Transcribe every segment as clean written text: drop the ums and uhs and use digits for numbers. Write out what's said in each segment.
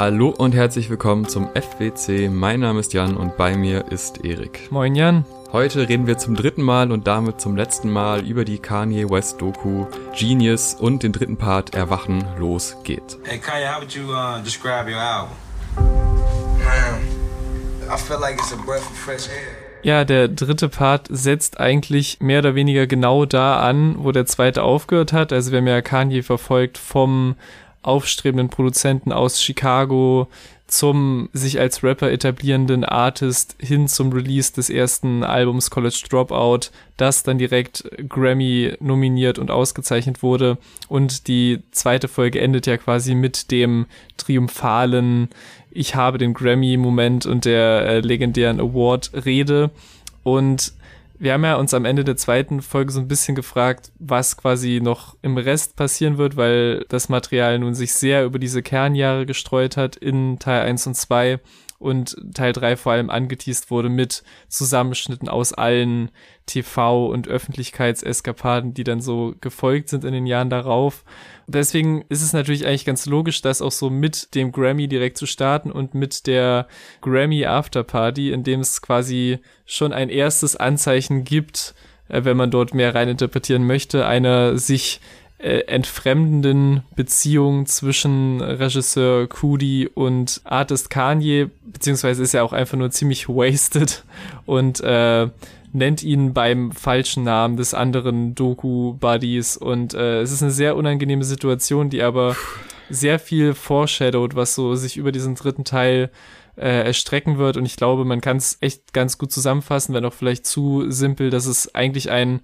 Hallo und herzlich willkommen zum FWC. Mein Name ist Jan und bei mir ist Erik. Moin Jan. Heute reden wir zum dritten Mal und damit zum letzten Mal über die Kanye West Doku Genius und den dritten Part Erwachen. Los geht's. Hey Kanye, how would you describe your album? I feel like it's a breath of fresh air. Ja, der dritte Part setzt eigentlich mehr oder weniger genau da an, wo der zweite aufgehört hat. Also wir haben ja Kanye verfolgt vom aufstrebenden Produzenten aus Chicago zum sich als Rapper etablierenden Artist hin zum Release des ersten Albums College Dropout, das dann direkt Grammy nominiert und ausgezeichnet wurde. Und die zweite Folge endet ja quasi mit dem triumphalen Ich habe den Grammy-Moment und der legendären Award-Rede. Und wir haben ja uns am Ende der zweiten Folge so ein bisschen gefragt, was quasi noch im Rest passieren wird, weil das Material nun sich sehr über diese Kernjahre gestreut hat in Teil 1 und 2 und Teil 3 vor allem angeteast wurde mit Zusammenschnitten aus allen TV- und Öffentlichkeitseskapaden, die dann so gefolgt sind in den Jahren darauf. Deswegen ist es natürlich eigentlich ganz logisch, das auch so mit dem Grammy direkt zu starten und mit der Grammy Afterparty, in dem es quasi schon ein erstes Anzeichen gibt, wenn man dort mehr reininterpretieren möchte, einer sich entfremdenden Beziehung zwischen Regisseur Coodie und Artist Kanye, beziehungsweise ist ja auch einfach nur ziemlich wasted und nennt ihn beim falschen Namen des anderen Doku-Buddies und es ist eine sehr unangenehme Situation, die aber sehr viel foreshadowed, was so sich über diesen dritten Teil erstrecken wird, und ich glaube, man kann es echt ganz gut zusammenfassen, wenn auch vielleicht zu simpel, dass es eigentlich ein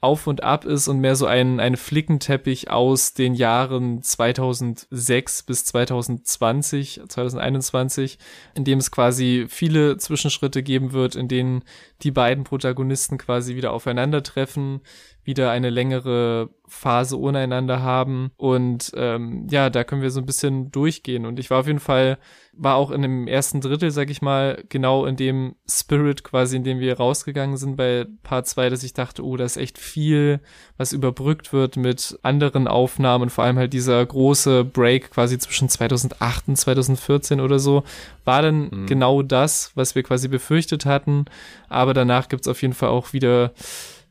Auf und Ab ist und mehr so ein Flickenteppich aus den Jahren 2006 bis 2020, 2021, in dem es quasi viele Zwischenschritte geben wird, in denen die beiden Protagonisten quasi wieder aufeinandertreffen, wieder eine längere Phase ohne einander haben und ja, da können wir so ein bisschen durchgehen, und ich war auf jeden Fall, war auch in dem ersten Drittel, sag ich mal, genau in dem Spirit quasi, in dem wir rausgegangen sind bei Part 2, dass ich dachte, oh, da ist echt viel, was überbrückt wird mit anderen Aufnahmen, und vor allem halt dieser große Break quasi zwischen 2008 und 2014 oder so, war dann genau das, was wir quasi befürchtet hatten, aber danach gibt's auf jeden Fall auch wieder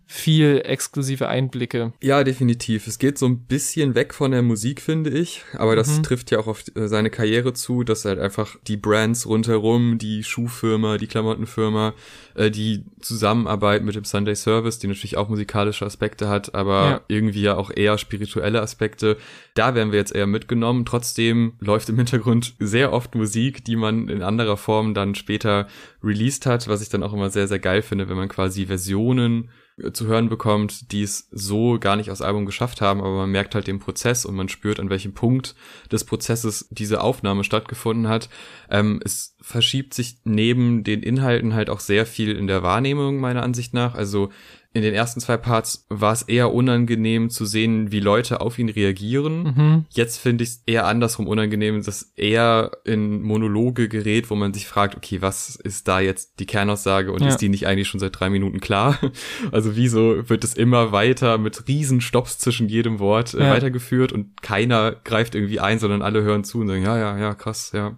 viel exklusive Einblicke. Ja, definitiv. Es geht so ein bisschen weg von der Musik, finde ich. Aber das trifft ja auch auf seine Karriere zu, dass halt einfach die Brands rundherum, die Schuhfirma, die Klamottenfirma, die Zusammenarbeit mit dem Sunday Service, die natürlich auch musikalische Aspekte hat, aber irgendwie ja auch eher spirituelle Aspekte. Da werden wir jetzt eher mitgenommen. Trotzdem läuft im Hintergrund sehr oft Musik, die man in anderer Form dann später released hat, was ich dann auch immer sehr, sehr geil finde, wenn man quasi Versionen zu hören bekommt, die es so gar nicht aufs Album geschafft haben, aber man merkt halt den Prozess und man spürt, an welchem Punkt des Prozesses diese Aufnahme stattgefunden hat. Es verschiebt sich neben den Inhalten halt auch sehr viel in der Wahrnehmung meiner Ansicht nach. Also in den ersten zwei Parts war es eher unangenehm zu sehen, wie Leute auf ihn reagieren. Jetzt finde ich es eher andersrum unangenehm, dass eher in Monologe gerät, wo man sich fragt, okay, was ist da jetzt die Kernaussage und ist die nicht eigentlich schon seit 3 Minuten klar? Also wieso wird es immer weiter mit Riesenstopps zwischen jedem Wort weitergeführt und keiner greift irgendwie ein, sondern alle hören zu und sagen, ja, krass, ja.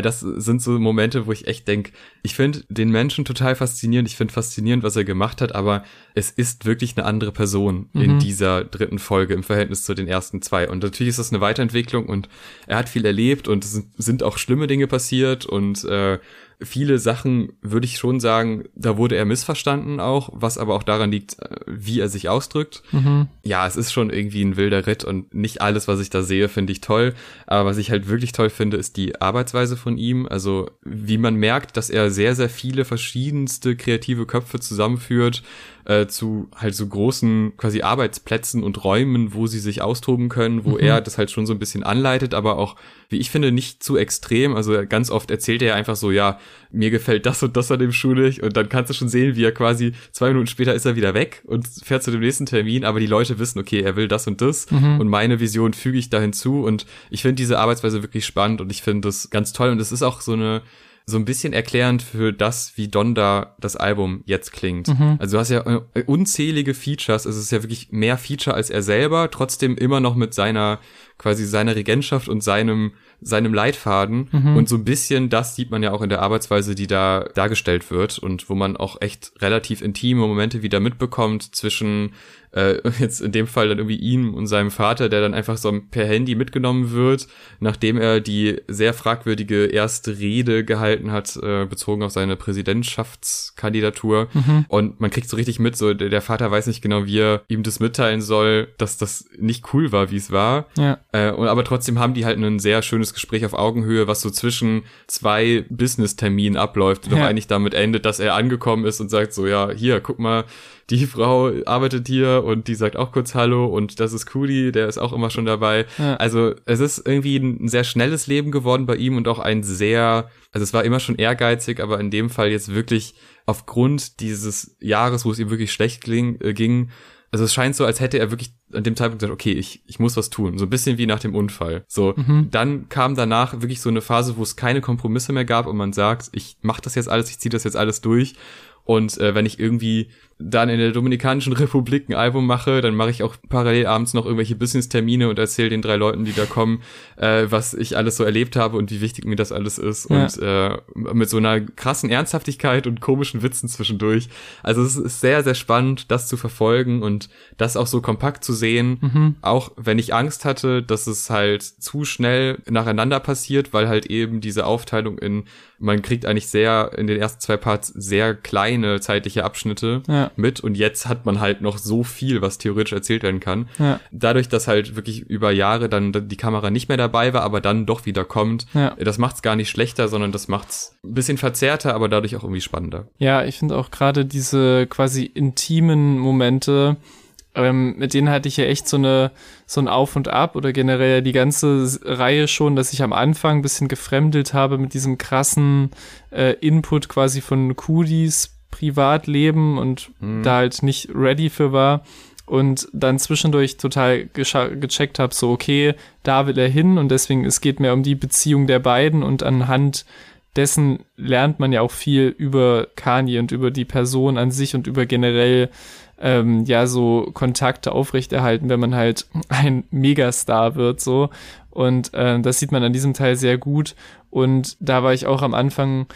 Das sind so Momente, wo ich echt denke, ich finde den Menschen total faszinierend, ich finde faszinierend, was er gemacht hat, aber es ist wirklich eine andere Person in dieser dritten Folge im Verhältnis zu den ersten zwei. Und natürlich ist das eine Weiterentwicklung und er hat viel erlebt und es sind auch schlimme Dinge passiert und viele Sachen, würde ich schon sagen, da wurde er missverstanden auch, was aber auch daran liegt, wie er sich ausdrückt. Ja, es ist schon irgendwie ein wilder Ritt und nicht alles, was ich da sehe, finde ich toll. Aber was ich halt wirklich toll finde, ist die Arbeitsweise von ihm. Also wie man merkt, dass er sehr, sehr viele verschiedenste kreative Köpfe zusammenführt, zu halt so großen quasi Arbeitsplätzen und Räumen, wo sie sich austoben können, wo er das halt schon so ein bisschen anleitet, aber auch, wie ich finde, nicht zu extrem. Also ganz oft erzählt er einfach so, ja, mir gefällt das und das an dem Schuh nicht, und dann kannst du schon sehen, wie er quasi 2 Minuten später ist er wieder weg und fährt zu dem nächsten Termin, aber die Leute wissen, okay, er will das und das und meine Vision füge ich da hinzu, und ich finde diese Arbeitsweise wirklich spannend und ich finde das ganz toll, und es ist auch so ein bisschen erklärend für das, wie Donda das Album jetzt klingt. Also du hast ja unzählige Features, also es ist ja wirklich mehr Feature als er selber, trotzdem immer noch mit seiner Regentschaft und seinem seinem Leitfaden. Mhm. Und so ein bisschen, das sieht man ja auch in der Arbeitsweise, die da dargestellt wird und wo man auch echt relativ intime Momente wieder mitbekommt zwischen, jetzt in dem Fall dann irgendwie ihm und seinem Vater, der dann einfach so per Handy mitgenommen wird, nachdem er die sehr fragwürdige erste Rede gehalten hat, bezogen auf seine Präsidentschaftskandidatur. Mhm. Und man kriegt so richtig mit, so der Vater weiß nicht genau, wie er ihm das mitteilen soll, dass das nicht cool war, wie es war. Ja. Aber trotzdem haben die halt ein sehr schönes Gespräch auf Augenhöhe, was so zwischen zwei Business-Terminen abläuft und doch eigentlich damit endet, dass er angekommen ist und sagt so, ja, hier, guck mal, die Frau arbeitet hier und die sagt auch kurz Hallo und das ist Coodie, der ist auch immer schon dabei. Ja. Also es ist irgendwie ein sehr schnelles Leben geworden bei ihm und auch ein sehr, also es war immer schon ehrgeizig, aber in dem Fall jetzt wirklich aufgrund dieses Jahres, wo es ihm wirklich schlecht ging, also es scheint so, als hätte er wirklich an dem Zeitpunkt gesagt, okay, ich muss was tun. So ein bisschen wie nach dem Unfall. So, Dann kam danach wirklich so eine Phase, wo es keine Kompromisse mehr gab und man sagt, ich mach das jetzt alles, ich zieh das jetzt alles durch. Und wenn ich irgendwie dann in der Dominikanischen Republik ein Album mache, dann mache ich auch parallel abends noch irgendwelche Business-Termine und erzähle den drei Leuten, die da kommen, was ich alles so erlebt habe und wie wichtig mir das alles ist. Ja. Und mit so einer krassen Ernsthaftigkeit und komischen Witzen zwischendurch. Also es ist sehr, sehr spannend, das zu verfolgen und das auch so kompakt zu sehen. Mhm. Auch wenn ich Angst hatte, dass es halt zu schnell nacheinander passiert, weil halt eben diese Aufteilung in, man kriegt eigentlich sehr in den ersten zwei Parts sehr klein zeitliche Abschnitte mit und jetzt hat man halt noch so viel, was theoretisch erzählt werden kann. Ja. Dadurch, dass halt wirklich über Jahre dann die Kamera nicht mehr dabei war, aber dann doch wieder kommt, das macht's gar nicht schlechter, sondern das macht's ein bisschen verzerrter, aber dadurch auch irgendwie spannender. Ja, ich finde auch gerade diese quasi intimen Momente, mit denen hatte ich ja echt so ein Auf und Ab oder generell die ganze Reihe schon, dass ich am Anfang ein bisschen gefremdelt habe mit diesem krassen Input quasi von Coodies Privatleben und da halt nicht ready für war und dann zwischendurch total gecheckt habe, so okay, da will er hin und deswegen, es geht mehr um die Beziehung der beiden und anhand dessen lernt man ja auch viel über Kanye und über die Person an sich und über generell so Kontakte aufrechterhalten, wenn man halt ein Megastar wird, so. Und das sieht man an diesem Teil sehr gut. Und da war ich auch am Anfang ein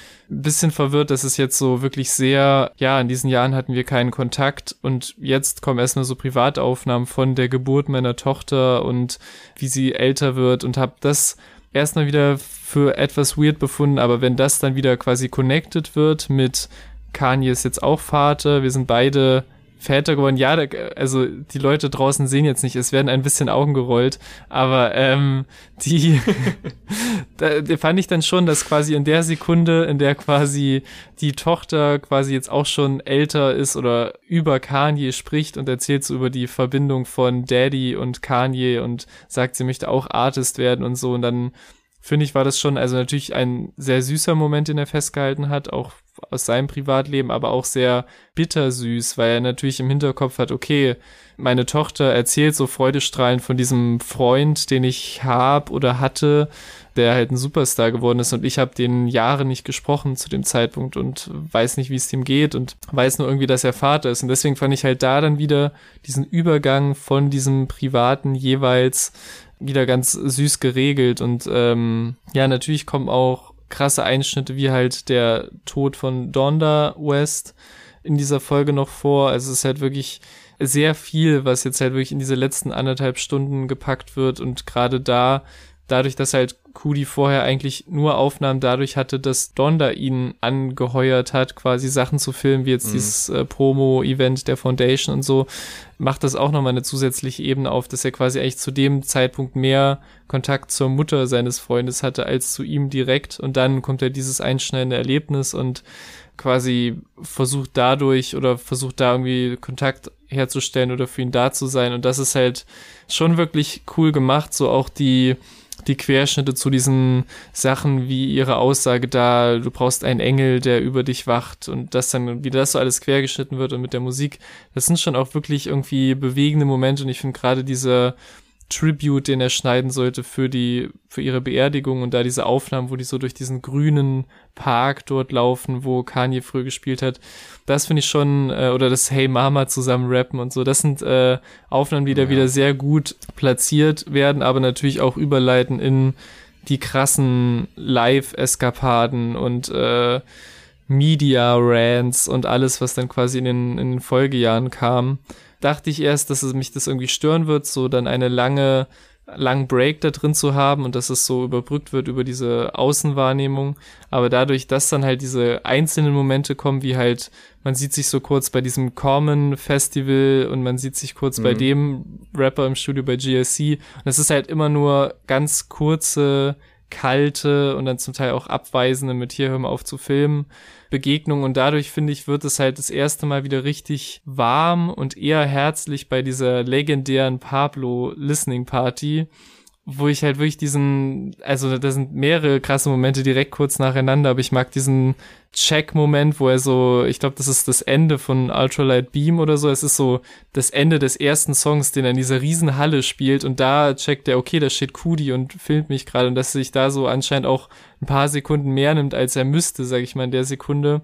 bisschen verwirrt, dass es jetzt so wirklich sehr, in diesen Jahren hatten wir keinen Kontakt und jetzt kommen erstmal so Privataufnahmen von der Geburt meiner Tochter und wie sie älter wird und habe das erstmal wieder für etwas weird befunden, aber wenn das dann wieder quasi connected wird mit Kanye ist jetzt auch Vater, wir sind beide Väter geworden, also die Leute draußen sehen jetzt nicht, es werden ein bisschen Augen gerollt, aber da fand ich dann schon, dass quasi in der Sekunde, in der quasi die Tochter quasi jetzt auch schon älter ist oder über Kanye spricht und erzählt so über die Verbindung von Daddy und Kanye und sagt, sie möchte auch Artist werden und so und dann finde ich, war das schon, also natürlich ein sehr süßer Moment, den er festgehalten hat, auch aus seinem Privatleben, aber auch sehr bittersüß, weil er natürlich im Hinterkopf hat, okay, meine Tochter erzählt so freudestrahlend von diesem Freund, den ich habe oder hatte, der halt ein Superstar geworden ist und ich habe den Jahre nicht gesprochen zu dem Zeitpunkt und weiß nicht, wie es dem geht und weiß nur irgendwie, dass er Vater ist und deswegen fand ich halt da dann wieder diesen Übergang von diesem Privaten jeweils wieder ganz süß geregelt und natürlich kommen auch krasse Einschnitte wie halt der Tod von Donda West in dieser Folge noch vor. Also es ist halt wirklich sehr viel, was jetzt halt wirklich in diese letzten 1,5 Stunden gepackt wird und gerade dadurch, dass halt Coodie vorher eigentlich nur Aufnahmen dadurch hatte, dass Donda ihn angeheuert hat, quasi Sachen zu filmen, wie jetzt dieses Promo-Event der Foundation und so, macht das auch nochmal eine zusätzliche Ebene auf, dass er quasi eigentlich zu dem Zeitpunkt mehr Kontakt zur Mutter seines Freundes hatte, als zu ihm direkt und dann kommt ja dieses einschneidende Erlebnis und quasi versucht da irgendwie Kontakt herzustellen oder für ihn da zu sein und das ist halt schon wirklich cool gemacht, so auch die Querschnitte zu diesen Sachen wie ihre Aussage da, du brauchst einen Engel, der über dich wacht und das dann, wie das so alles quergeschnitten wird und mit der Musik, das sind schon auch wirklich irgendwie bewegende Momente und ich finde gerade dieser Tribute, den er schneiden sollte für ihre Beerdigung und da diese Aufnahmen, wo die so durch diesen grünen Park dort laufen, wo Kanye früher gespielt hat, das finde ich schon, oder das Hey Mama zusammen rappen und so, das sind Aufnahmen, die da wieder sehr gut platziert werden, aber natürlich auch überleiten in die krassen Live-Eskapaden und Media-Rants und alles, was dann quasi in den Folgejahren kam, dachte ich erst, dass es mich das irgendwie stören wird, so dann eine langen Break da drin zu haben und dass es so überbrückt wird über diese Außenwahrnehmung, aber dadurch, dass dann halt diese einzelnen Momente kommen, wie halt, man sieht sich so kurz bei diesem Common-Festival und man sieht sich kurz bei dem Rapper im Studio bei GLC und es ist halt immer nur ganz kurze, kalte und dann zum Teil auch abweisende mit hier, hör mal auf zu filmen, Begegnung und dadurch, finde ich, wird es halt das erste Mal wieder richtig warm und eher herzlich bei dieser legendären Pablo-Listening-Party, wo ich halt wirklich diesen, also da sind mehrere krasse Momente direkt kurz nacheinander, aber ich mag diesen Check-Moment, wo er so, ich glaube, das ist das Ende von Ultralight Beam oder so, es ist so das Ende des ersten Songs, den er in dieser riesen Halle spielt und da checkt er, okay, da steht Coodie und filmt mich gerade und dass sich da so anscheinend auch ein paar Sekunden mehr nimmt, als er müsste, sag ich mal, in der Sekunde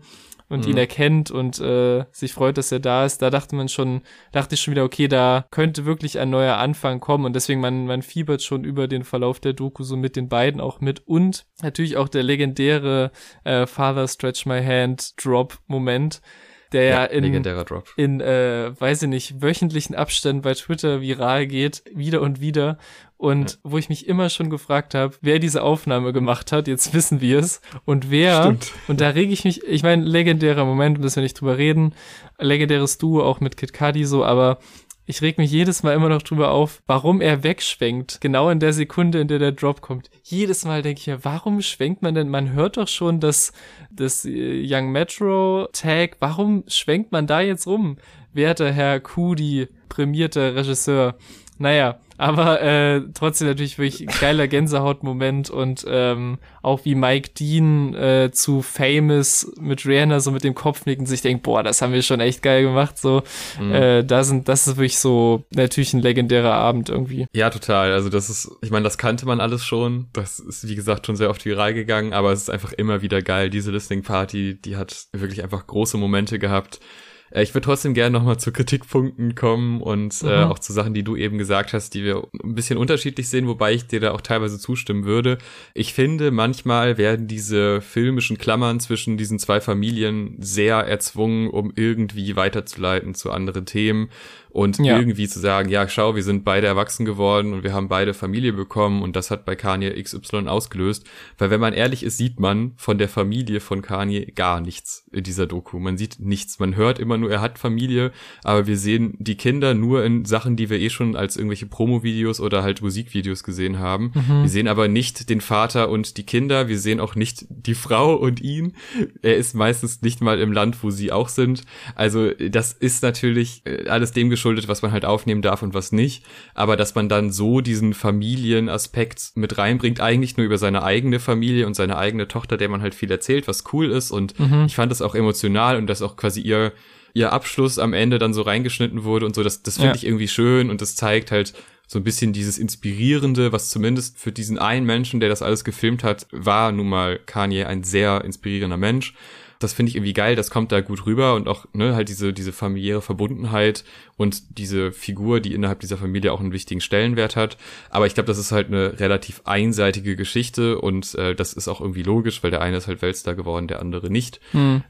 und ihn erkennt und sich freut, dass er da ist, da dachte ich schon wieder, okay, da könnte wirklich ein neuer Anfang kommen und deswegen, man fiebert schon über den Verlauf der Doku so mit den beiden auch mit und natürlich auch der legendäre Father Stretch My Hand Drop Moment, der ja in weiß ich nicht, wöchentlichen Abständen bei Twitter viral geht, wieder und wieder. Und wo ich mich immer schon gefragt habe, wer diese Aufnahme gemacht hat, jetzt wissen wir es. Und wer, stimmt. Und da rege ich mich, ich meine, legendärer Moment, müssen wir nicht drüber reden, legendäres Duo, auch mit Kid Cudi so, aber ich reg mich jedes Mal immer noch drüber auf, warum er wegschwenkt, genau in der Sekunde, in der der Drop kommt. Jedes Mal denke ich ja, warum schwenkt man denn? Man hört doch schon das Young Metro Tag, warum schwenkt man da jetzt rum? Werter Herr Coodie, prämierter Regisseur. Naja, aber trotzdem natürlich wirklich geiler Gänsehautmoment und auch wie Mike Dean zu Famous mit Rihanna so mit dem Kopfnicken sich denkt, boah, das haben wir schon echt geil gemacht, so. Das ist wirklich so natürlich ein legendärer Abend irgendwie. Ja, total, also das ist, ich meine, das kannte man alles schon, das ist wie gesagt schon sehr oft viral gegangen, aber es ist einfach immer wieder geil, diese Listening Party, die hat wirklich einfach große Momente gehabt. Ich würde trotzdem gerne nochmal zu Kritikpunkten kommen und auch zu Sachen, die du eben gesagt hast, die wir ein bisschen unterschiedlich sehen, wobei ich dir da auch teilweise zustimmen würde. Ich finde, manchmal werden diese filmischen Klammern zwischen diesen zwei Familien sehr erzwungen, um irgendwie weiterzuleiten zu anderen Themen und irgendwie zu sagen, ja, schau, wir sind beide erwachsen geworden und wir haben beide Familie bekommen und das hat bei Kanye XY ausgelöst. Weil wenn man ehrlich ist, sieht man von der Familie von Kanye gar nichts in dieser Doku. Man sieht nichts, man hört immer nur, er hat Familie, aber wir sehen die Kinder nur in Sachen, die wir eh schon als irgendwelche Promo-Videos oder halt Musikvideos gesehen haben. Wir sehen aber nicht den Vater und die Kinder, wir sehen auch nicht die Frau und ihn. Er ist meistens nicht mal im Land, wo sie auch sind. Also das ist natürlich alles dem geschuldet, was man halt aufnehmen darf und was nicht. Aber dass man dann so diesen Familienaspekt mit reinbringt, eigentlich nur über seine eigene Familie und seine eigene Tochter, der man halt viel erzählt, was cool ist. Und ich fand das auch emotional und dass auch quasi ihr Abschluss am Ende dann so reingeschnitten wurde und so, das finde ich irgendwie schön und das zeigt halt so ein bisschen dieses Inspirierende, was zumindest für diesen einen Menschen, der das alles gefilmt hat, war nun mal Kanye ein sehr inspirierender Mensch. Das finde ich irgendwie geil, das kommt da gut rüber und auch, ne, halt diese familiäre Verbundenheit und diese Figur, die innerhalb dieser Familie auch einen wichtigen Stellenwert hat. Aber ich glaube, das ist halt eine relativ einseitige Geschichte und das ist auch irgendwie logisch, weil der eine ist halt Weltstar geworden, der andere nicht.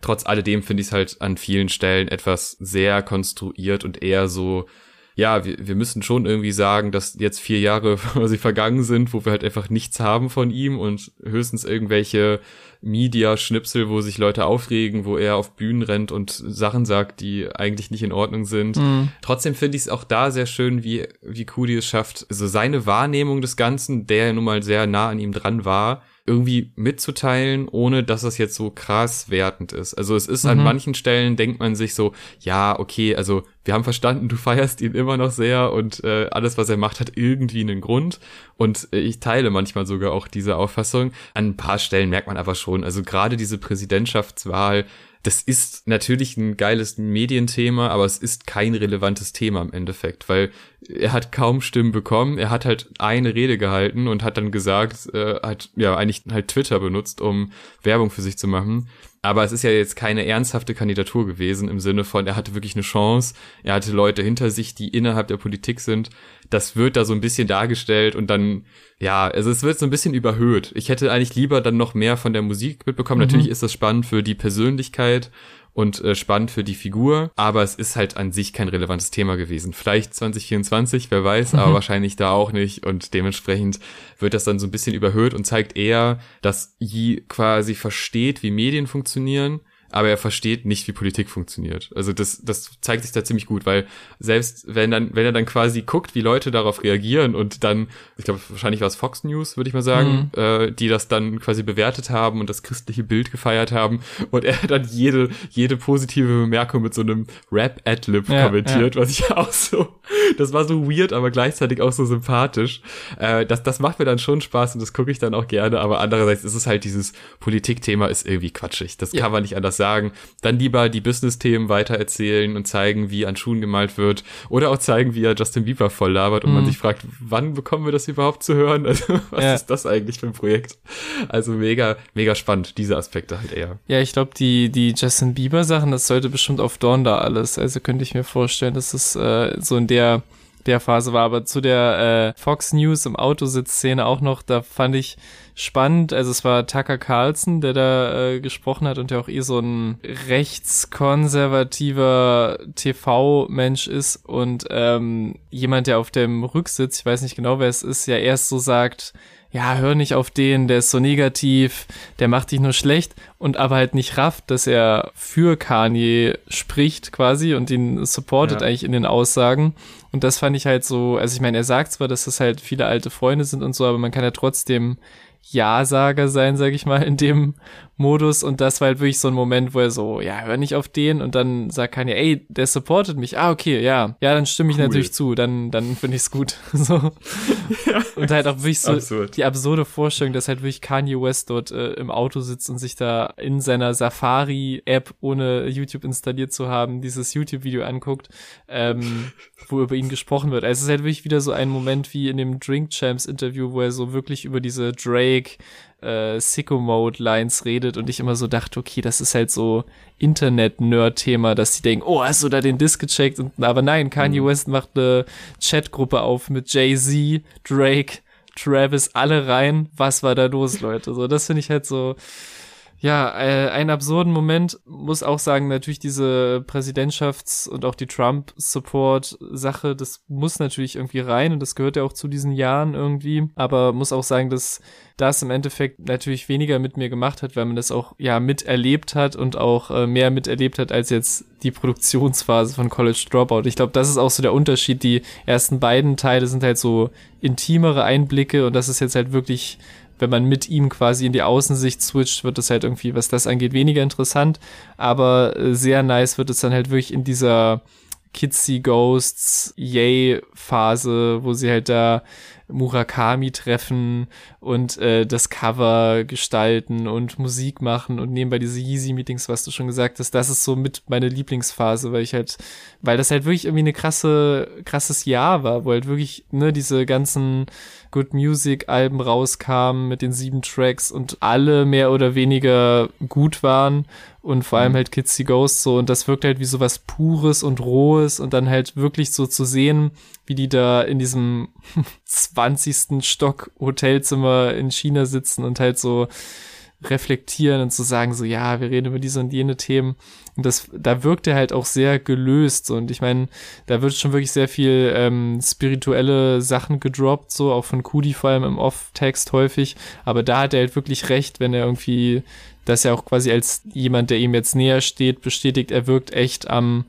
Trotz alledem finde ich es halt an vielen Stellen etwas sehr konstruiert und eher so, ja, wir müssen schon irgendwie sagen, dass jetzt 4 Jahre quasi vergangen sind, wo wir halt einfach nichts haben von ihm und höchstens irgendwelche Media-Schnipsel, wo sich Leute aufregen, wo er auf Bühnen rennt und Sachen sagt, die eigentlich nicht in Ordnung sind. Trotzdem finde ich es auch da sehr schön, wie Coodie es schafft, so seine Wahrnehmung des Ganzen, der ja nun mal sehr nah an ihm dran war, irgendwie mitzuteilen, ohne dass das jetzt so krass wertend ist. Also es ist an manchen Stellen, denkt man sich so, ja, okay, also wir haben verstanden, du feierst ihn immer noch sehr und alles, was er macht, hat irgendwie einen Grund. Und ich teile manchmal sogar auch diese Auffassung. An ein paar Stellen merkt man aber schon, also gerade diese Präsidentschaftswahl, das ist natürlich ein geiles Medienthema, aber es ist kein relevantes Thema im Endeffekt, weil er hat kaum Stimmen bekommen. Er hat halt eine Rede gehalten und hat dann gesagt, hat ja eigentlich halt Twitter benutzt, um Werbung für sich zu machen. Aber es ist ja jetzt keine ernsthafte Kandidatur gewesen im Sinne von, er hatte wirklich eine Chance, er hatte Leute hinter sich, die innerhalb der Politik sind. Das wird da so ein bisschen dargestellt und dann, ja, also es wird so ein bisschen überhöht. Ich hätte eigentlich lieber dann noch mehr von der Musik mitbekommen. Mhm. Natürlich ist das spannend für die Persönlichkeit und spannend für die Figur, aber es ist halt an sich kein relevantes Thema gewesen. Vielleicht 2024, wer weiß, aber wahrscheinlich da auch nicht und dementsprechend wird das dann so ein bisschen überhöht und zeigt eher, dass Yee quasi versteht, wie Medien funktionieren, aber er versteht nicht, wie Politik funktioniert. Also das zeigt sich da ziemlich gut, weil selbst wenn er dann quasi guckt, wie Leute darauf reagieren und dann, ich glaube, wahrscheinlich war es Fox News, würde ich mal sagen, die das dann quasi bewertet haben und das christliche Bild gefeiert haben und er dann jede positive Bemerkung mit so einem Rap-Adlib kommentiert, was ich auch so, das war so weird, aber gleichzeitig auch so sympathisch. Das macht mir dann schon Spaß und das gucke ich dann auch gerne, aber andererseits ist es halt dieses Politikthema ist irgendwie quatschig. Das kann man nicht anders sagen, dann lieber die Business-Themen weitererzählen und zeigen, wie an Schuhen gemalt wird oder auch zeigen, wie er Justin Bieber voll labert und man sich fragt, wann bekommen wir das überhaupt zu hören? Also was ist das eigentlich für ein Projekt? Also mega, mega spannend, diese Aspekte halt eher. Ja, ich glaube, die Justin Bieber-Sachen, das sollte bestimmt auf Donda alles, also könnte ich mir vorstellen, dass es so in der Phase war, aber zu der Fox News im Autositz-Szene auch noch, da fand ich spannend, also es war Tucker Carlson, der da gesprochen hat und der auch so ein rechtskonservativer TV-Mensch ist und jemand, der auf dem Rücksitz, ich weiß nicht genau, wer es ist, ja erst so sagt, ja, hör nicht auf den, der ist so negativ, der macht dich nur schlecht und aber halt nicht rafft, dass er für Kanye spricht quasi und ihn supportet eigentlich in den Aussagen und das fand ich halt so, also ich meine, er sagt zwar, dass das halt viele alte Freunde sind und so, aber man kann ja trotzdem Ja-Sager sein, sag ich mal, in dem Modus und das war halt wirklich so ein Moment, wo er so, ja, hör nicht auf den und dann sagt Kanye, ey, der supportet mich, ah, okay, ja, dann stimme ich natürlich zu, dann finde ich's gut, so. Ja, und halt auch wirklich so absurd. Die absurde Vorstellung, dass halt wirklich Kanye West dort im Auto sitzt und sich da in seiner Safari-App, ohne YouTube installiert zu haben, dieses YouTube-Video anguckt, wo über ihn gesprochen wird. Also es ist halt wirklich wieder so ein Moment wie in dem Drink Champs-Interview, wo er so wirklich über diese Sicko-Mode-Lines redet und ich immer so dachte, okay, das ist halt so Internet-Nerd-Thema, dass die denken, oh, hast du da den Disc gecheckt? Und, aber nein, Kanye West macht eine Chatgruppe auf mit Jay-Z, Drake, Travis, alle rein. Was war da los, Leute? So, das finde ich halt so, ja, einen absurden Moment. Muss auch sagen, natürlich diese Präsidentschafts- und auch die Trump-Support-Sache, das muss natürlich irgendwie rein und das gehört ja auch zu diesen Jahren irgendwie, aber muss auch sagen, dass das im Endeffekt natürlich weniger mit mir gemacht hat, weil man das auch ja miterlebt hat und auch mehr miterlebt hat als jetzt die Produktionsphase von College Dropout. Ich glaube, das ist auch so der Unterschied. Die ersten beiden Teile sind halt so intimere Einblicke und das ist jetzt halt wirklich, wenn man mit ihm quasi in die Außensicht switcht, wird das halt irgendwie, was das angeht, weniger interessant, aber sehr nice wird es dann halt wirklich in dieser Kids See Ghosts Yay-Phase, wo sie halt da Murakami treffen und das Cover gestalten und Musik machen und nebenbei diese Yeezy-Meetings, was du schon gesagt hast, das ist so mit meine Lieblingsphase, weil das halt wirklich irgendwie eine krasses Jahr war, wo halt wirklich, ne, diese ganzen Good Music-Alben rauskamen mit den 7 Tracks und alle mehr oder weniger gut waren und vor allem halt Kids See Ghosts so und das wirkt halt wie so was Pures und Rohes und dann halt wirklich so zu sehen, wie die da in diesem 20. Stock Hotelzimmer in China sitzen und halt so reflektieren und zu sagen so, ja, wir reden über diese und jene Themen und das, da wirkt er halt auch sehr gelöst und ich meine, da wird schon wirklich sehr viel spirituelle Sachen gedroppt, so auch von Coodie vor allem im Off-Text häufig, aber da hat er halt wirklich recht, wenn er irgendwie das ja auch quasi als jemand, der ihm jetzt näher steht, bestätigt, er wirkt echt am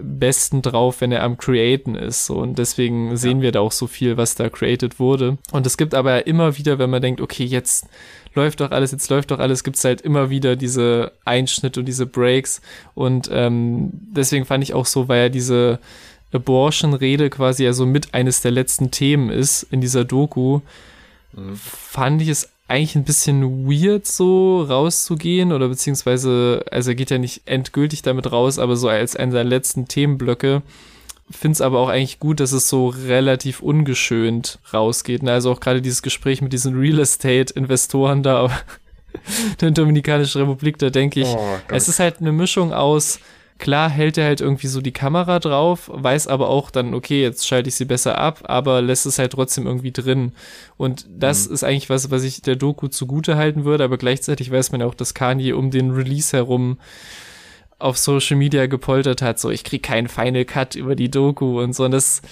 besten drauf, wenn er am Createn ist. So. Und deswegen sehen wir da auch so viel, was da created wurde. Und es gibt aber immer wieder, wenn man denkt, okay, jetzt läuft doch alles, gibt es halt immer wieder diese Einschnitte und diese Breaks. Und deswegen fand ich auch so, weil ja diese Abortion-Rede quasi ja so mit eines der letzten Themen ist in dieser Doku, fand ich es eigentlich ein bisschen weird, so rauszugehen oder beziehungsweise, also er geht ja nicht endgültig damit raus, aber so als einen seiner letzten Themenblöcke finde es aber auch eigentlich gut, dass es so relativ ungeschönt rausgeht. Also auch gerade dieses Gespräch mit diesen Real Estate-Investoren da auf der Dominikanischen Republik, da denke ich, es ist halt eine Mischung aus, klar hält er halt irgendwie so die Kamera drauf, weiß aber auch dann, okay, jetzt schalte ich sie besser ab, aber lässt es halt trotzdem irgendwie drin. Und das ist eigentlich was, was ich der Doku zugute halten würde, aber gleichzeitig weiß man ja auch, dass Kanye um den Release herum auf Social Media gepoltert hat, so, ich krieg keinen Final Cut über die Doku und so, und das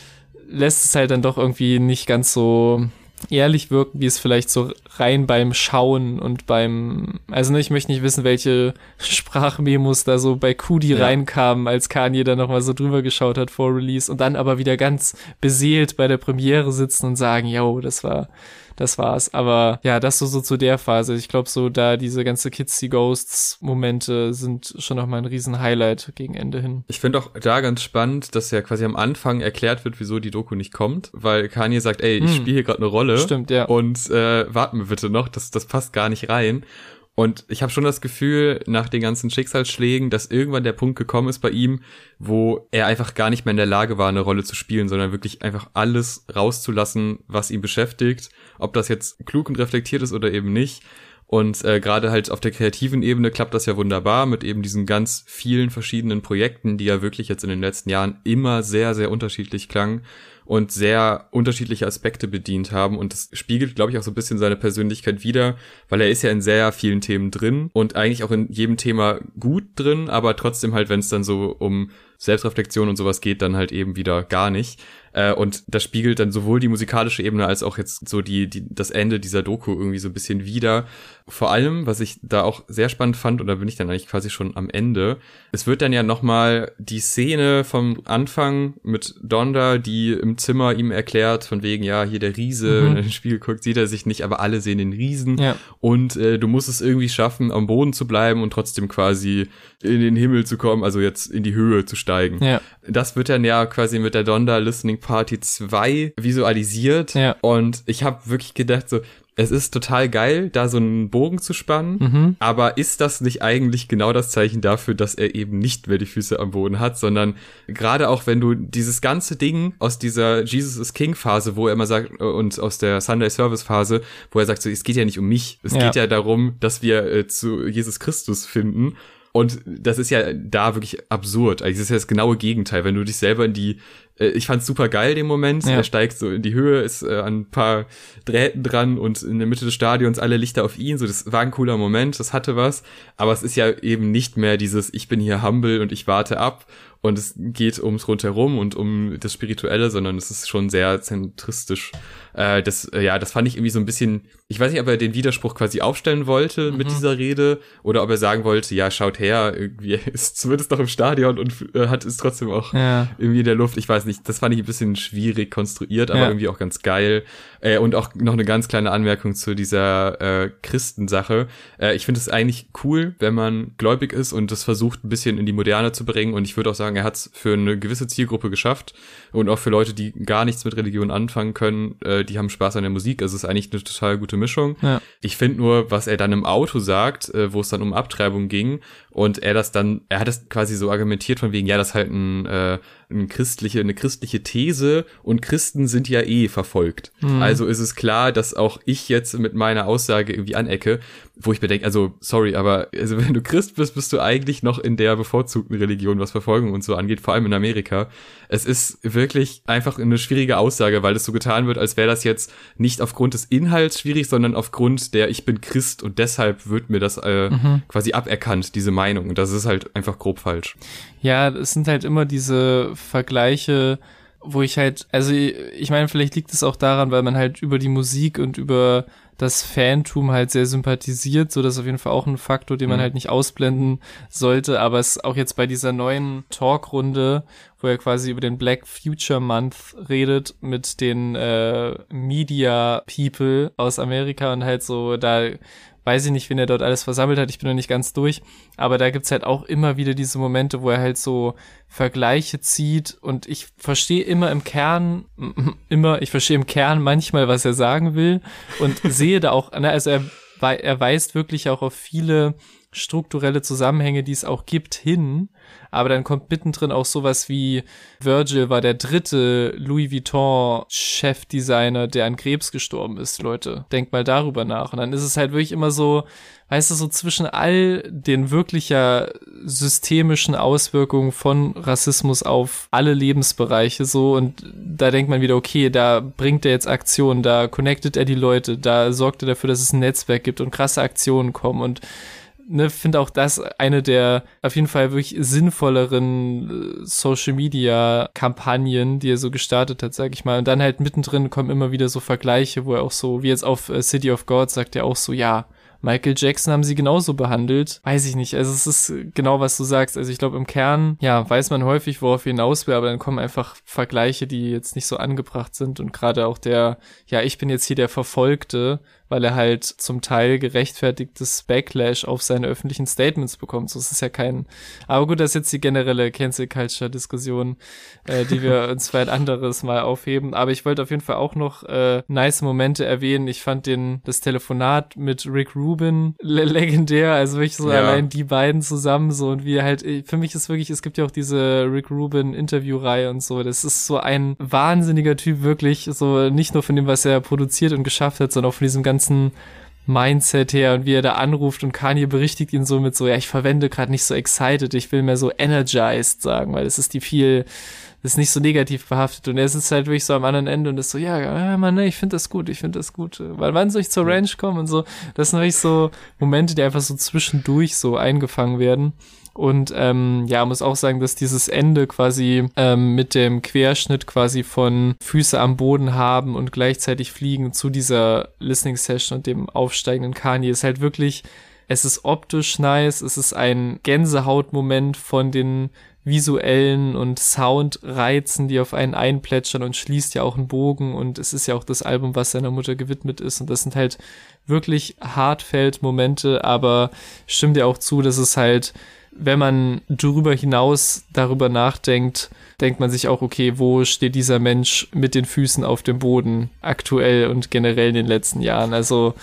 lässt es halt dann doch irgendwie nicht ganz so ehrlich wirken, wie es vielleicht so rein beim Schauen und beim, also ne, ich möchte nicht wissen, welche Sprachmemos da so bei Coodie reinkamen, als Kanye dann nochmal so drüber geschaut hat vor Release und dann aber wieder ganz beseelt bei der Premiere sitzen und sagen, yo, das war's. Aber ja, das so zu der Phase. Ich glaube so, da diese ganze Kids See Ghosts Momente sind schon nochmal ein riesen Highlight gegen Ende hin. Ich finde auch da ganz spannend, dass ja quasi am Anfang erklärt wird, wieso die Doku nicht kommt, weil Kanye sagt, ey, ich spiele hier gerade eine Rolle. Stimmt, ja. Und warten wir bitte noch, das passt gar nicht rein. Und ich habe schon das Gefühl, nach den ganzen Schicksalsschlägen, dass irgendwann der Punkt gekommen ist bei ihm, wo er einfach gar nicht mehr in der Lage war, eine Rolle zu spielen, sondern wirklich einfach alles rauszulassen, was ihn beschäftigt, ob das jetzt klug und reflektiert ist oder eben nicht. Und gerade halt auf der kreativen Ebene klappt das ja wunderbar mit eben diesen ganz vielen verschiedenen Projekten, die ja wirklich jetzt in den letzten Jahren immer sehr, sehr unterschiedlich klangen und sehr unterschiedliche Aspekte bedient haben, und das spiegelt, glaube ich, auch so ein bisschen seine Persönlichkeit wider, weil er ist ja in sehr vielen Themen drin und eigentlich auch in jedem Thema gut drin, aber trotzdem halt, wenn es dann so um Selbstreflexion und sowas geht, dann halt eben wieder gar nicht. Und das spiegelt dann sowohl die musikalische Ebene als auch jetzt so das Ende dieser Doku irgendwie so ein bisschen wider. Vor allem, was ich da auch sehr spannend fand, und da bin ich dann eigentlich quasi schon am Ende, es wird dann ja nochmal die Szene vom Anfang mit Donda, die im Zimmer ihm erklärt, von wegen, ja, hier der Riese, wenn er ins Spiegel guckt, sieht er sich nicht, aber alle sehen den Riesen. Ja. Und du musst es irgendwie schaffen, am Boden zu bleiben und trotzdem quasi in den Himmel zu kommen, also jetzt in die Höhe zu steigen. Ja. Das wird dann ja quasi mit der Donda Listening Party 2 visualisiert. Ja. Und ich habe wirklich gedacht so, es ist total geil, da so einen Bogen zu spannen, aber ist das nicht eigentlich genau das Zeichen dafür, dass er eben nicht mehr die Füße am Boden hat, sondern gerade auch, wenn du dieses ganze Ding aus dieser Jesus is King Phase, wo er immer sagt, und aus der Sunday Service Phase, wo er sagt, so, es geht ja nicht um mich, es geht ja darum, dass wir zu Jesus Christus finden. Und das ist ja da wirklich absurd. Also das ist ja das genaue Gegenteil. Wenn du dich selber in die, ich fand's super geil, den Moment, er steigt so in die Höhe, ist an ein paar Drähten dran und in der Mitte des Stadions alle Lichter auf ihn, so, das war ein cooler Moment, das hatte was, aber es ist ja eben nicht mehr dieses, ich bin hier humble und ich warte ab und es geht ums Rundherum und um das Spirituelle, sondern es ist schon sehr zentristisch. Das fand ich irgendwie so ein bisschen, ich weiß nicht, ob er den Widerspruch quasi aufstellen wollte mit dieser Rede oder ob er sagen wollte, ja, schaut her, irgendwie ist zumindest noch im Stadion und hat es trotzdem auch irgendwie in der Luft, ich weiß nicht, das fand ich ein bisschen schwierig konstruiert, aber irgendwie auch ganz geil. Und auch noch eine ganz kleine Anmerkung zu dieser Christensache. Ich finde es eigentlich cool, wenn man gläubig ist und das versucht, ein bisschen in die Moderne zu bringen. Und ich würde auch sagen, er hat es für eine gewisse Zielgruppe geschafft. Und auch für Leute, die gar nichts mit Religion anfangen können, die haben Spaß an der Musik. Also es ist eigentlich eine total gute Mischung. Ja. Ich finde nur, was er dann im Auto sagt, wo es dann um Abtreibung ging, und er hat das quasi so argumentiert von wegen, ja, das ist halt eine christliche These und Christen sind ja verfolgt. Also ist es klar, dass auch ich jetzt mit meiner Aussage irgendwie anecke, wo ich mir denke, also sorry, aber also wenn du Christ bist, bist du eigentlich noch in der bevorzugten Religion, was Verfolgung und so angeht, vor allem in Amerika. Es ist wirklich einfach eine schwierige Aussage, weil es so getan wird, als wäre das jetzt nicht aufgrund des Inhalts schwierig, sondern aufgrund der, ich bin Christ und deshalb wird mir das quasi aberkannt, diese Meinung. Und das ist halt einfach grob falsch. Ja, es sind halt immer diese Vergleiche, wo ich halt, also ich meine, vielleicht liegt es auch daran, weil man halt über die Musik und über das Fantum halt sehr sympathisiert, so, das ist auf jeden Fall auch ein Faktor, den man halt nicht ausblenden sollte, aber es auch jetzt bei dieser neuen Talkrunde, wo er quasi über den Black Future Month redet mit den Media People aus Amerika und halt so, da weiß ich nicht, wen er dort alles versammelt hat, ich bin noch nicht ganz durch, aber da gibt's halt auch immer wieder diese Momente, wo er halt so Vergleiche zieht, und ich verstehe im Kern manchmal, was er sagen will, und sehe da auch, also er weist wirklich auch auf viele strukturelle Zusammenhänge, die es auch gibt, hin. Aber dann kommt mittendrin auch sowas wie Virgil war der dritte Louis Vuitton Chefdesigner, der an Krebs gestorben ist, Leute. Denkt mal darüber nach. Und dann ist es halt wirklich immer so, weißt du, so zwischen all den wirklich ja systemischen Auswirkungen von Rassismus auf alle Lebensbereiche so, und da denkt man wieder, okay, da bringt er jetzt Aktionen, da connectet er die Leute, da sorgt er dafür, dass es ein Netzwerk gibt und krasse Aktionen kommen, und ne, finde auch das eine der auf jeden Fall wirklich sinnvolleren Social-Media-Kampagnen, die er so gestartet hat, sag ich mal. Und dann halt mittendrin kommen immer wieder so Vergleiche, wo er auch so, wie jetzt auf City of God sagt er auch so, ja, Michael Jackson haben sie genauso behandelt. Weiß ich nicht, also es ist genau, was du sagst. Also ich glaube, im Kern, ja, weiß man häufig, worauf wir hinaus will, aber dann kommen einfach Vergleiche, die jetzt nicht so angebracht sind. Und gerade auch der, ja, ich bin jetzt hier der Verfolgte, weil er halt zum Teil gerechtfertigtes Backlash auf seine öffentlichen Statements bekommt. So ist es ja kein... Aber gut, das ist jetzt die generelle Cancel-Culture-Diskussion, die wir uns für ein anderes Mal aufheben. Aber ich wollte auf jeden Fall auch noch nice Momente erwähnen. Ich fand das Telefonat mit Rick Rubin legendär. Also wirklich so allein die beiden zusammen so. Und wie halt... Für mich ist wirklich... Es gibt ja auch diese Rick Rubin-Interview-Reihe und so. Das ist so ein wahnsinniger Typ, wirklich. So nicht nur von dem, was er produziert und geschafft hat, sondern auch von diesem ganzen Mindset her, und wie er da anruft und Kanye berichtigt ihn so mit so, ja, ich verwende gerade nicht so excited, ich will mehr so energized sagen, weil das ist das ist nicht so negativ behaftet, und er sitzt halt wirklich so am anderen Ende und ist so, ja, Mann, ne, ich finde das gut, weil wann soll ich zur Ranch kommen und so, das sind wirklich so Momente, die einfach so zwischendurch so eingefangen werden. Und muss auch sagen, dass dieses Ende quasi mit dem Querschnitt quasi von Füße am Boden haben und gleichzeitig fliegen zu dieser Listening-Session und dem aufsteigenden Kanye ist halt wirklich, es ist optisch nice, es ist ein Gänsehautmoment von den visuellen und Soundreizen, die auf einen einplätschern, und schließt ja auch einen Bogen, und es ist ja auch das Album, was seiner Mutter gewidmet ist, und das sind halt wirklich Heartfelt-Momente, aber stimmt ja auch zu, dass es halt, wenn man darüber hinaus darüber nachdenkt, denkt man sich auch, okay, wo steht dieser Mensch mit den Füßen auf dem Boden aktuell und generell in den letzten Jahren? Also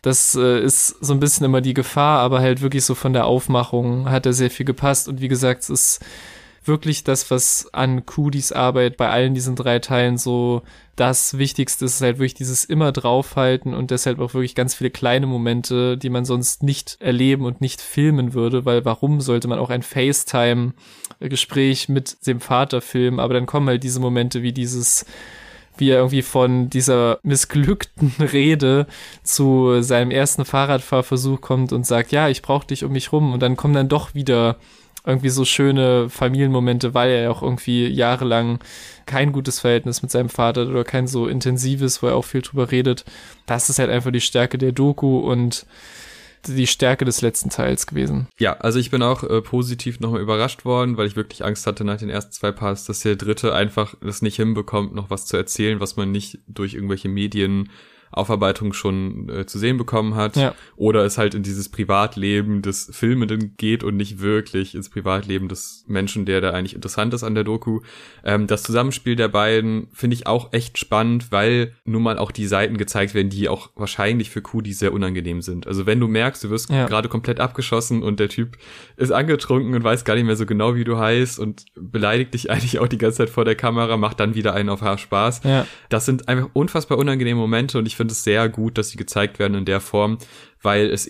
das ist so ein bisschen immer die Gefahr, aber halt wirklich so von der Aufmachung hat er sehr viel gepasst. Und wie gesagt, es ist wirklich das, was an Coodies Arbeit bei allen diesen drei Teilen so das Wichtigste ist, halt wirklich dieses immer draufhalten und deshalb auch wirklich ganz viele kleine Momente, die man sonst nicht erleben und nicht filmen würde, weil warum sollte man auch ein FaceTime-Gespräch mit dem Vater filmen? Aber dann kommen halt diese Momente wie dieses, wie er irgendwie von dieser missglückten Rede zu seinem ersten Fahrradfahrversuch kommt und sagt, ja, ich brauche dich um mich rum, und dann kommen dann doch wieder irgendwie so schöne Familienmomente, weil er ja auch irgendwie jahrelang kein gutes Verhältnis mit seinem Vater oder kein so intensives, wo er auch viel drüber redet. Das ist halt einfach die Stärke der Doku und die Stärke des letzten Teils gewesen. Ja, also ich bin auch positiv nochmal überrascht worden, weil ich wirklich Angst hatte nach den ersten zwei Parts, dass der dritte einfach das nicht hinbekommt, noch was zu erzählen, was man nicht durch irgendwelche Medien Aufarbeitung schon zu sehen bekommen hat, ja. Oder es halt in dieses Privatleben des Filmenden geht und nicht wirklich ins Privatleben des Menschen, der da eigentlich interessant ist an der Doku. Das Zusammenspiel der beiden finde ich auch echt spannend, weil nun mal auch die Seiten gezeigt werden, die auch wahrscheinlich für Coodie sehr unangenehm sind. Also wenn du merkst, du wirst gerade komplett abgeschossen und der Typ ist angetrunken und weiß gar nicht mehr so genau, wie du heißt, und beleidigt dich eigentlich auch die ganze Zeit vor der Kamera, macht dann wieder einen auf Spaß. Ja. Das sind einfach unfassbar unangenehme Momente, und ich finde es sehr gut, dass sie gezeigt werden in der Form, weil es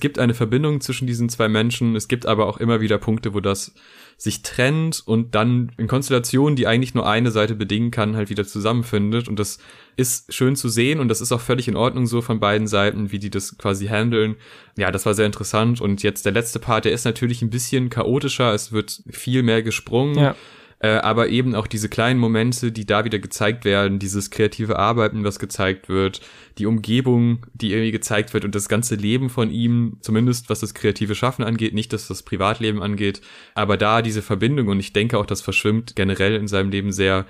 gibt eine Verbindung zwischen diesen zwei Menschen, es gibt aber auch immer wieder Punkte, wo das sich trennt und dann in Konstellationen, die eigentlich nur eine Seite bedingen kann, halt wieder zusammenfindet, und das ist schön zu sehen, und das ist auch völlig in Ordnung so von beiden Seiten, wie die das quasi handeln. Ja, das war sehr interessant, und jetzt der letzte Part, der ist natürlich ein bisschen chaotischer, es wird viel mehr gesprungen, ja. Aber eben auch diese kleinen Momente, die da wieder gezeigt werden, dieses kreative Arbeiten, was gezeigt wird, die Umgebung, die irgendwie gezeigt wird, und das ganze Leben von ihm, zumindest was das kreative Schaffen angeht, nicht dass das Privatleben angeht, aber da diese Verbindung, und ich denke auch, das verschwimmt generell in seinem Leben sehr,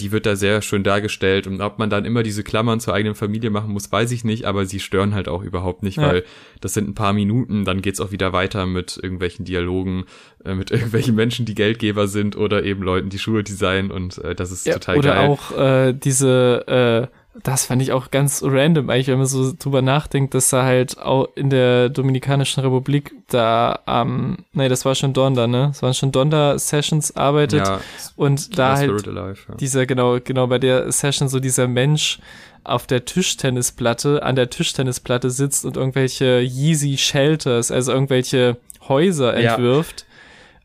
die wird da sehr schön dargestellt, und ob man dann immer diese Klammern zur eigenen Familie machen muss, weiß ich nicht, aber sie stören halt auch überhaupt nicht, ja. Weil das sind ein paar Minuten, dann geht's auch wieder weiter mit irgendwelchen Dialogen, mit irgendwelchen Menschen, die Geldgeber sind oder eben Leuten, die Schuhe designen, und das ist total geil. Oder auch diese Das fand ich auch ganz random eigentlich, wenn man so drüber nachdenkt, dass er halt auch in der Dominikanischen Republik da am, das war schon Donda, ne? Es waren schon Donda-Sessions arbeitet ja, und da halt alive, ja. Dieser, genau bei der Session so dieser Mensch auf der Tischtennisplatte, an der Tischtennisplatte sitzt und irgendwelche Yeezy-Shelters, also irgendwelche Häuser entwirft. Ja.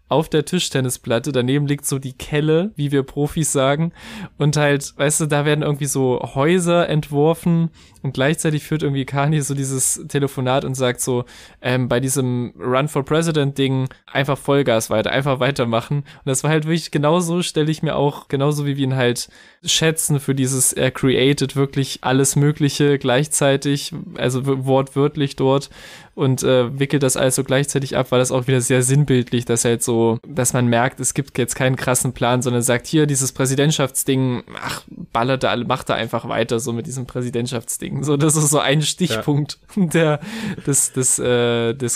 Auf der Tischtennisplatte, daneben liegt so die Kelle, wie wir Profis sagen, und halt, weißt du, da werden irgendwie so Häuser entworfen und gleichzeitig führt irgendwie Kanye so dieses Telefonat und sagt so, bei diesem Run for President-Ding einfach Vollgas weiter, einfach weitermachen. Und das war halt wirklich, genauso stelle ich mir auch, genauso wie wir ihn halt schätzen für dieses, er created wirklich alles Mögliche gleichzeitig, also wortwörtlich dort und wickelt das alles so gleichzeitig ab, war das auch wieder sehr sinnbildlich, dass halt so, dass man merkt, es gibt jetzt keinen krassen Plan, sondern sagt, hier, dieses Präsidentschaftsding, ballert da, macht da einfach weiter, so mit diesem Präsidentschaftsding. So, das ist so ein Stichpunkt des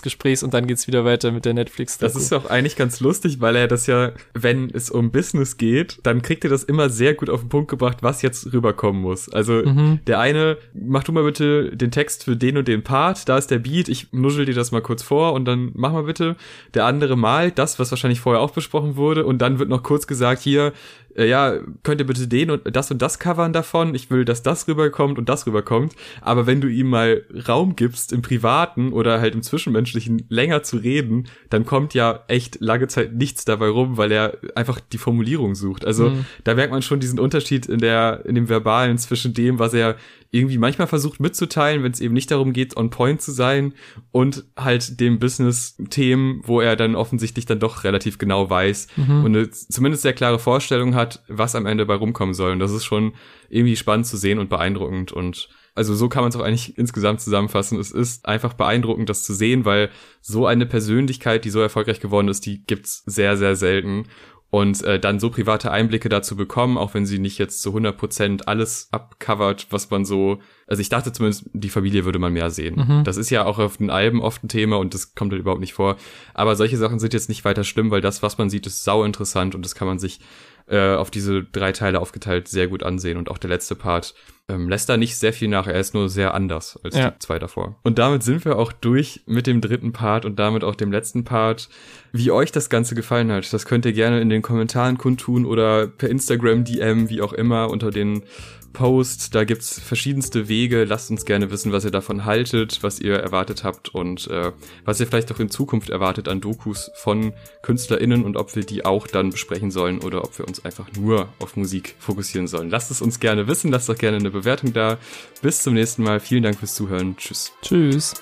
Gesprächs und dann geht's wieder weiter mit der Netflix-Doku. Das ist auch eigentlich ganz lustig, weil er das ja, wenn es um Business geht, dann kriegt er das immer sehr gut auf den Punkt gebracht, was jetzt rüberkommen muss. Also der eine, mach du mal bitte den Text für den und den Part, da ist der Beat, ich nuschel dir das mal kurz vor und dann mach mal bitte. Der andere malt das, was wahrscheinlich vorher auch besprochen wurde und dann wird noch kurz gesagt, hier, ja, könnt ihr bitte den und das covern davon, ich will, dass das rüberkommt und das rüberkommt, aber wenn du ihm mal Raum gibst, im Privaten oder halt im Zwischenmenschlichen länger zu reden, dann kommt ja echt lange Zeit nichts dabei rum, weil er einfach die Formulierung sucht, also da merkt man schon diesen Unterschied in dem Verbalen zwischen dem, was er irgendwie manchmal versucht mitzuteilen, wenn es eben nicht darum geht, on point zu sein und halt dem Business-Themen, wo er dann offensichtlich dann doch relativ genau weiß und eine zumindest sehr klare Vorstellung hat, was am Ende bei rumkommen soll. Und das ist schon irgendwie spannend zu sehen und beeindruckend. Und also so kann man es auch eigentlich insgesamt zusammenfassen. Es ist einfach beeindruckend, das zu sehen, weil so eine Persönlichkeit, die so erfolgreich geworden ist, die gibt's sehr, sehr selten. Und dann so private Einblicke dazu bekommen, auch wenn sie nicht jetzt zu 100% alles abcovert, was man so, also ich dachte zumindest, die Familie würde man mehr sehen. Das ist ja auch auf den Alben oft ein Thema und das kommt halt überhaupt nicht vor. Aber solche Sachen sind jetzt nicht weiter schlimm, weil das, was man sieht, ist sau interessant und das kann man sich auf diese 3 Teile aufgeteilt sehr gut ansehen. Und auch der letzte Part lässt da nicht sehr viel nach, er ist nur sehr anders als die 2 davor. Und damit sind wir auch durch mit dem 3. Part und damit auch dem letzten Part. Wie euch das Ganze gefallen hat, das könnt ihr gerne in den Kommentaren kundtun oder per Instagram DM, wie auch immer, unter den Post. Da gibt's verschiedenste Wege. Lasst uns gerne wissen, was ihr davon haltet, was ihr erwartet habt und was ihr vielleicht auch in Zukunft erwartet an Dokus von KünstlerInnen und ob wir die auch dann besprechen sollen oder ob wir uns einfach nur auf Musik fokussieren sollen. Lasst es uns gerne wissen, lasst doch gerne eine Bewertung da. Bis zum nächsten Mal. Vielen Dank fürs Zuhören. Tschüss. Tschüss.